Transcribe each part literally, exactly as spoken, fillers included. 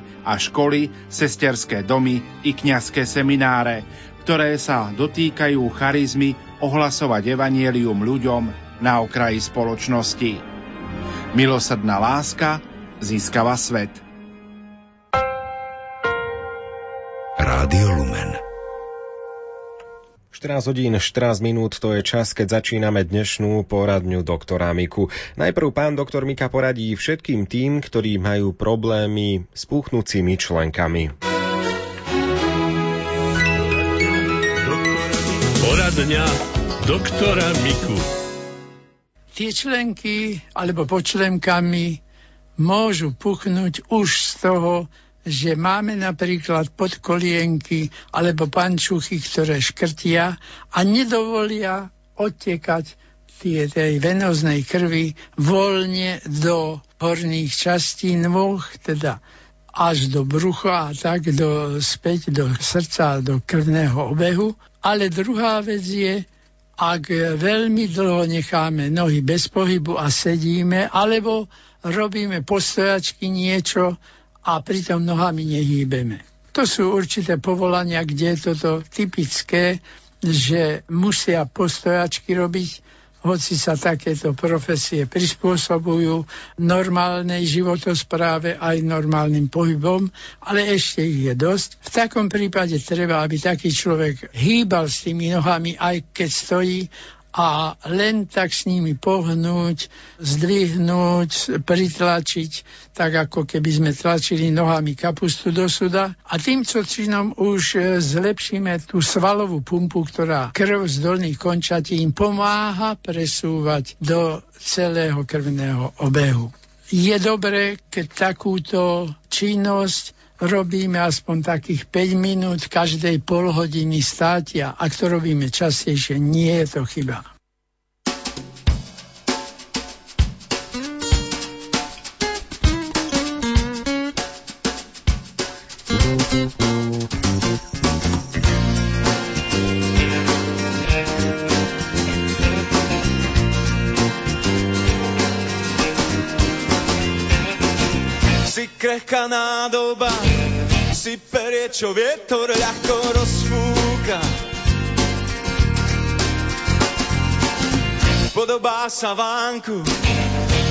univerzite a školy, sesterské domy i kňazské semináre, ktoré sa dotýkajú charizmy ohlasovať evanjelium ľuďom na okraji spoločnosti. Milosrdná láska získava svet. Rádio Lumen. štrnásť hodín, štrnásť minút, to je čas, keď začíname dnešnú poradňu doktora Miku. Najprv pán doktor Mika poradí všetkým tým, ktorí majú problémy s puchnúcimi členkami. Poradňa doktora Miku. Tie členky, alebo pod členkami, môžu puchnúť už z toho, že máme napríklad podkolienky alebo pančuchy, ktoré škrtia a nedovolia odtekať tie, tej venóznej krvi voľne do horných častí nôh, teda až do brucha a tak do, späť do srdca, do krvného obehu. Ale druhá vec je, ak veľmi dlho necháme nohy bez pohybu a sedíme, alebo robíme postojačky niečo, a pritom nohami nehýbeme. To sú určité povolania, kde je toto typické, že musia postojačky robiť, hoci sa takéto profesie prispôsobujú normálnej životospráve aj normálnym pohybom, ale ešte ich je dosť. V takom prípade treba, aby taký človek hýbal s tými nohami, aj keď stojí, a len tak s nimi pohnúť, zdvihnúť, pritlačiť, tak ako keby sme tlačili nohami kapustu do suda. A týmto činom už zlepšíme tú svalovú pumpu, ktorá krv z dolných končatín pomáha presúvať do celého krvného obehu. Je dobré, keď takúto činnosť robíme aspoň takých päť minút každej pol hodiny státia. Ak to robíme častejšie, nie je to chyba. Si krehká nádoba, si perie, čo vietor ľahko rozfúka. Podobá sa vánku,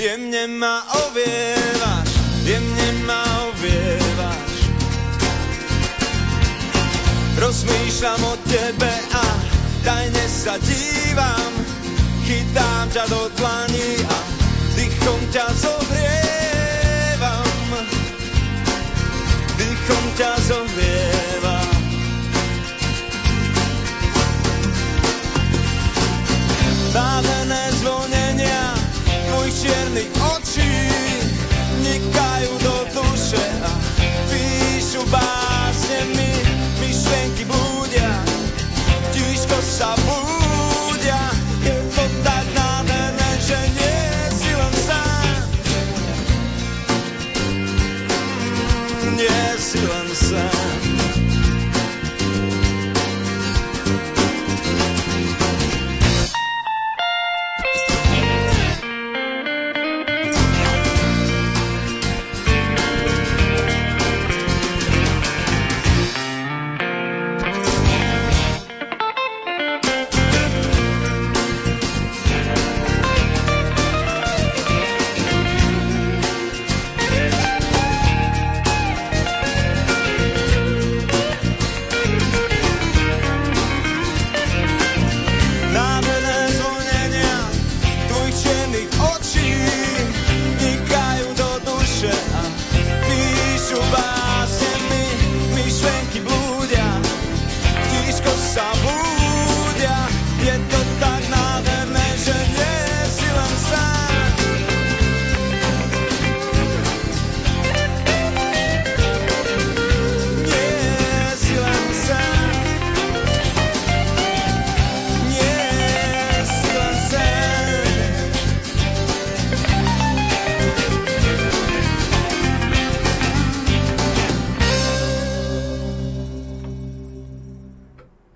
jemne ma ovievaš, jemne ma ovievaš. Rozmýšľam o tebe a tajne sa dívam, chytám ťa do dlani a dýchom ťa zohrievam. Dýchom ťa zohrievam. Závené zvonenia tvojich čiernych očí vnikajú do duše a píšu básne mi. Myšlenky blúdia, tíško sa blúdia. Je to tak nádherné, že nie si len sám. Nie si len sám.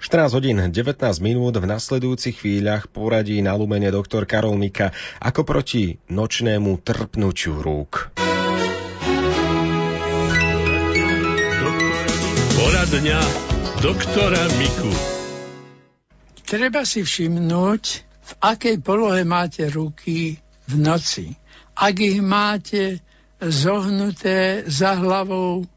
štrnásť hodín, devätnásť minút, v nasledujúcich chvíľach poradí na Lumene doktor Karol Mika, ako proti nočnému trpnutiu rúk. dňa doktora Miku. Treba si všimnúť, v akej polohe máte ruky v noci. Ak ich máte zohnuté za hlavou,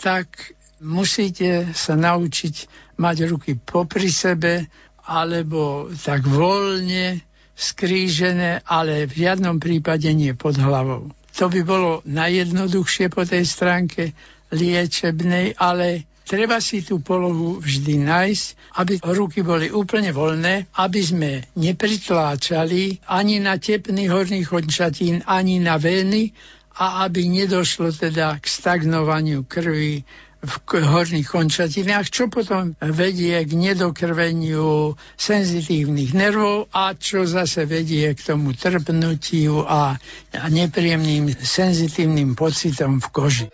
tak musíte sa naučiť mať ruky popri sebe, alebo tak voľne skrížené, ale v žiadnom prípade nie pod hlavou. To by bolo najjednoduchšie po tej stránke liečebnej, ale treba si tú polohu vždy nájsť, aby ruky boli úplne voľné, aby sme nepritláčali ani na tepny horných končatín, ani na vény a aby nedošlo teda k stagnovaniu krvi v horných končatinách, čo potom vedie k nedokrveniu senzitívnych nervov a čo zase vedie k tomu trpnutiu a nepríjemným senzitívnym pocitom v koži.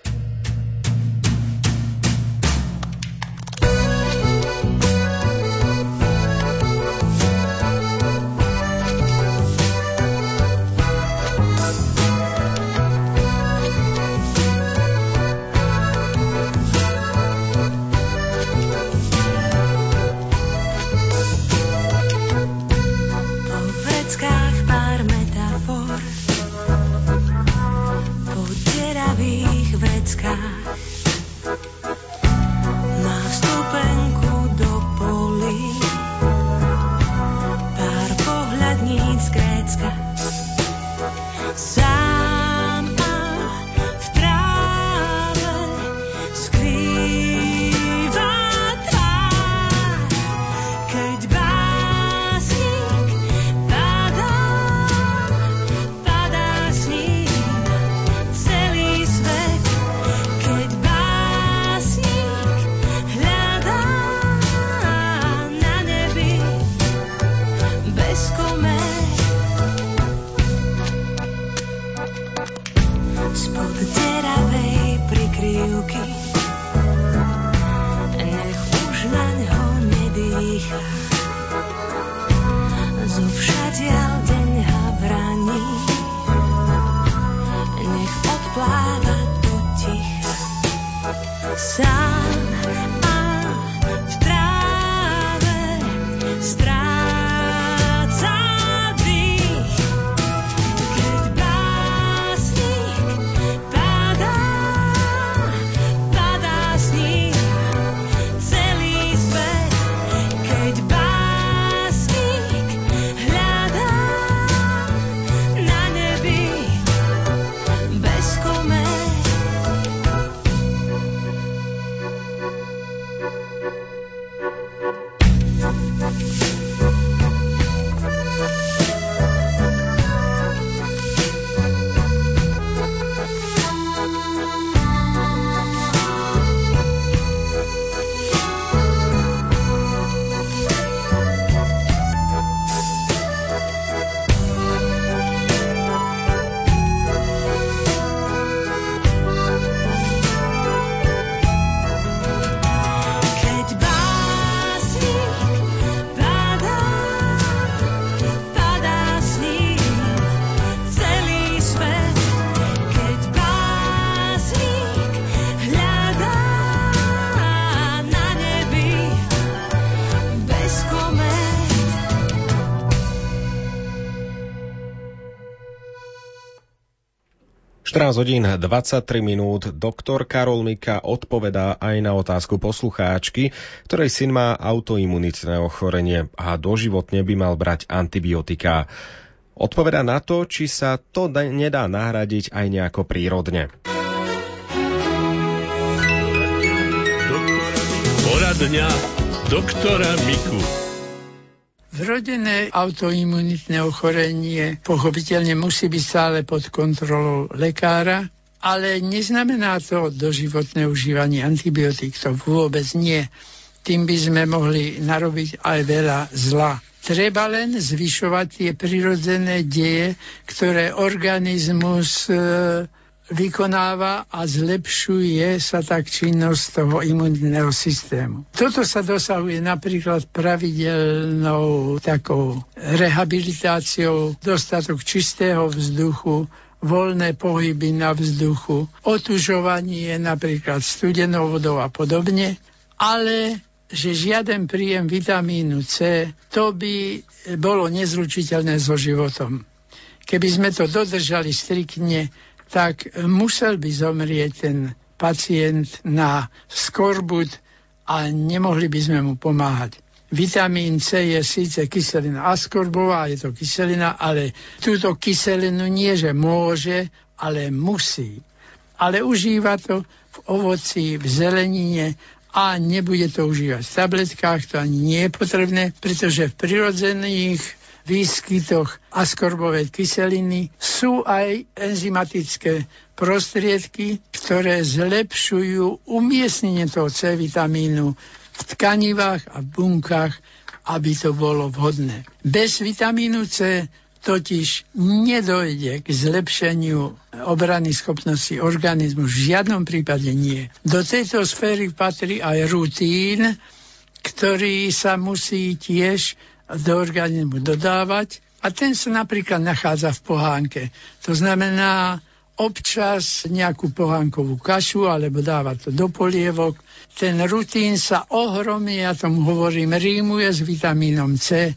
štrnásť hodín dvadsaťtri minút doktor Karol Mika odpovedá aj na otázku poslucháčky, ktorej syn má autoimunitné ochorenie a doživotne by mal brať antibiotiká. Odpovedá na to, či sa to nedá nahradiť aj nejako prírodne. Poradňa doktora Miku. Vrodené autoimunitné ochorenie pochopiteľne musí byť stále pod kontrolou lekára, ale neznamená to doživotné užívanie antibiotík, to vôbec nie. Tým by sme mohli narobiť aj veľa zla. Treba len zvyšovať tie prirodzené deje, ktoré organizmus e, vykonáva a zlepšuje sa tak činnosť toho imunitného systému. Toto sa dosahuje napríklad pravidelnou takou rehabilitáciou, dostatok čistého vzduchu, voľné pohyby na vzduchu, otužovanie napríklad studenou vodou a podobne. ale že žiaden príjem vitamínu C, to by bolo nezlučiteľné so životom. Keby sme to dodržali striktne, tak musel by zomrieť ten pacient na skorbut a nemohli by sme mu pomáhať. Vitamín C je síce kyselina askorbová, je to kyselina, ale túto kyselinu nie, že môže, ale musí. Ale užíva to v ovoci, v zelenine a nebude to užívať v tabletkách, to ani nie je potrebné, pretože v prirodzených výskytoch askorbovej kyseliny sú aj enzymatické prostriedky, ktoré zlepšujú umiestnenie toho C vitamínu v tkanivách a v bunkách, aby to bolo vhodné. Bez vitamínu C totiž nedojde k zlepšeniu obrany schopnosti organizmu, v žiadnom prípade nie. Do tejto sféry patrí aj rutín, ktorý sa musí tiež do organizmu dodávať a ten sa napríklad nachádza v pohánke. To znamená občas nejakú pohánkovú kašu alebo dávať to do polievok. Ten rutín sa ohromí, ja tomu hovorím, rímuje s vitamínom C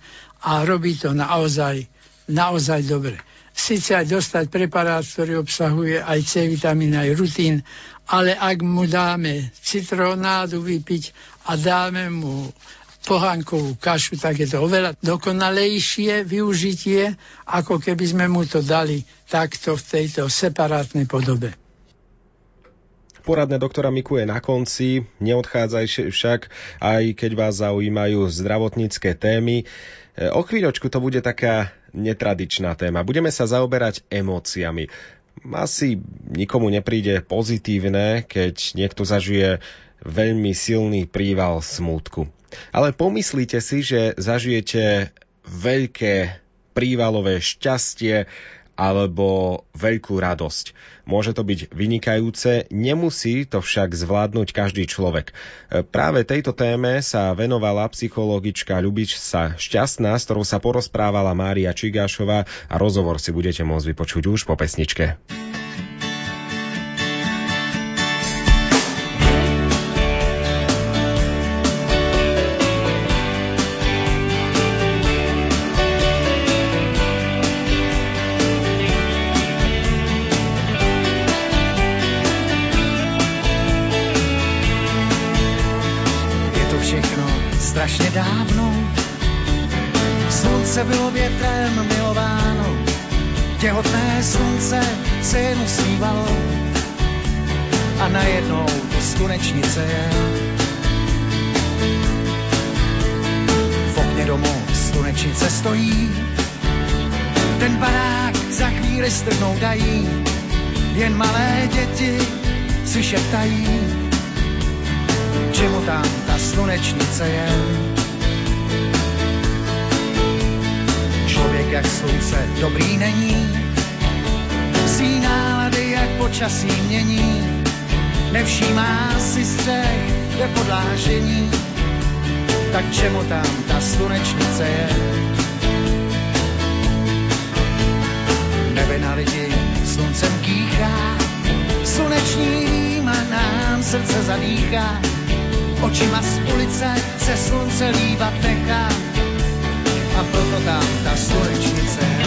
a robí to naozaj, naozaj dobre. Sice aj dostať preparát, ktorý obsahuje aj C vitamín, aj rutín, ale ak mu dáme citronádu vypiť a dáme mu pohánkovú kašu, tak je to oveľa dokonalejšie využitie, ako keby sme mu to dali takto v tejto separátnej podobe. Poradné doktora Miku je na konci, neodchádzaj však, aj keď vás zaujímajú zdravotnícke témy. O chvíľočku to bude taká netradičná téma. Budeme sa zaoberať emóciami. Asi nikomu nepríde pozitívne, keď niekto zažije veľmi silný príval smútku. Ale pomyslíte si, že zažijete veľké prívalové šťastie alebo veľkú radosť. Môže to byť vynikajúce, nemusí to však zvládnuť každý človek. Práve tejto téme sa venovala psychologička Ľubica Šťastná, s ktorou sa porozprávala Mária Čigášová a rozhovor si budete môcť vypočuť už po pesničke. Strašně dávno slunce bylo větrem milováno, těhotné slunce se jen usmívalo a najednou to slunečnice je. V okně domu slunečnice stojí, ten barák za chvíli strhnou dají, jen malé děti si šeptají, čemu tam ta slunečnice je. Člověk jak slunce dobrý není, svý nálady jak počasí mění, nevšímá si střech, je podlážení, tak čemu tam ta slunečnice je. Nebe na lidi sluncem kýchá, sluneční rýma nám srdce zadýchá, očima z ulice se slunce líbat nechá, a proto tam ta slunečnice je.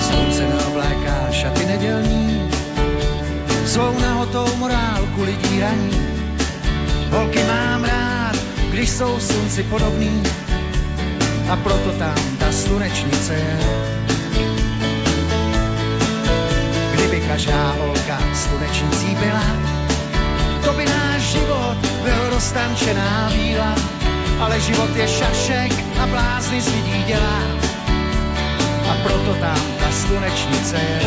Slunce neobléká šaty nedělní, svou nahotou morálku lidí raní. Holky mám rád, když jsou slunci podobný, a proto tam ta slunečnice je. Kdyby každá holka slunečnicí byla, to by náš život byl roztančená víla, ale život je šašek a blázny z lidí dělá, a proto tam ta slunečnice je.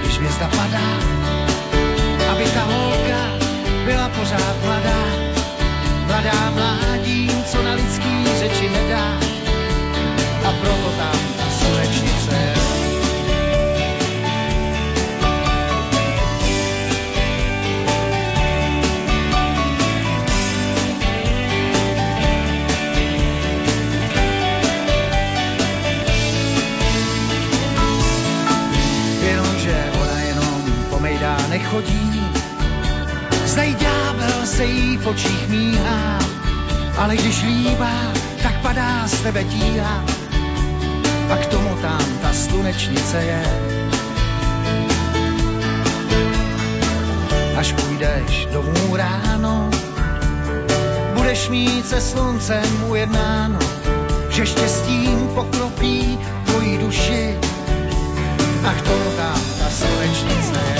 Když hvězda padá, aby ta holka byla pořád mladá, mladá mládím, co na lidský řeči nedá, a proto tam ta slunečnice. se jí v očích míhá, ale když líbá, tak padá z tebe tíha. A k tomu tam ta slunečnice je. Až půjdeš domů ráno, budeš mít se sluncem ujednáno, že štěstím pokropí tvojí duši. A k tomu tam ta slunečnice je.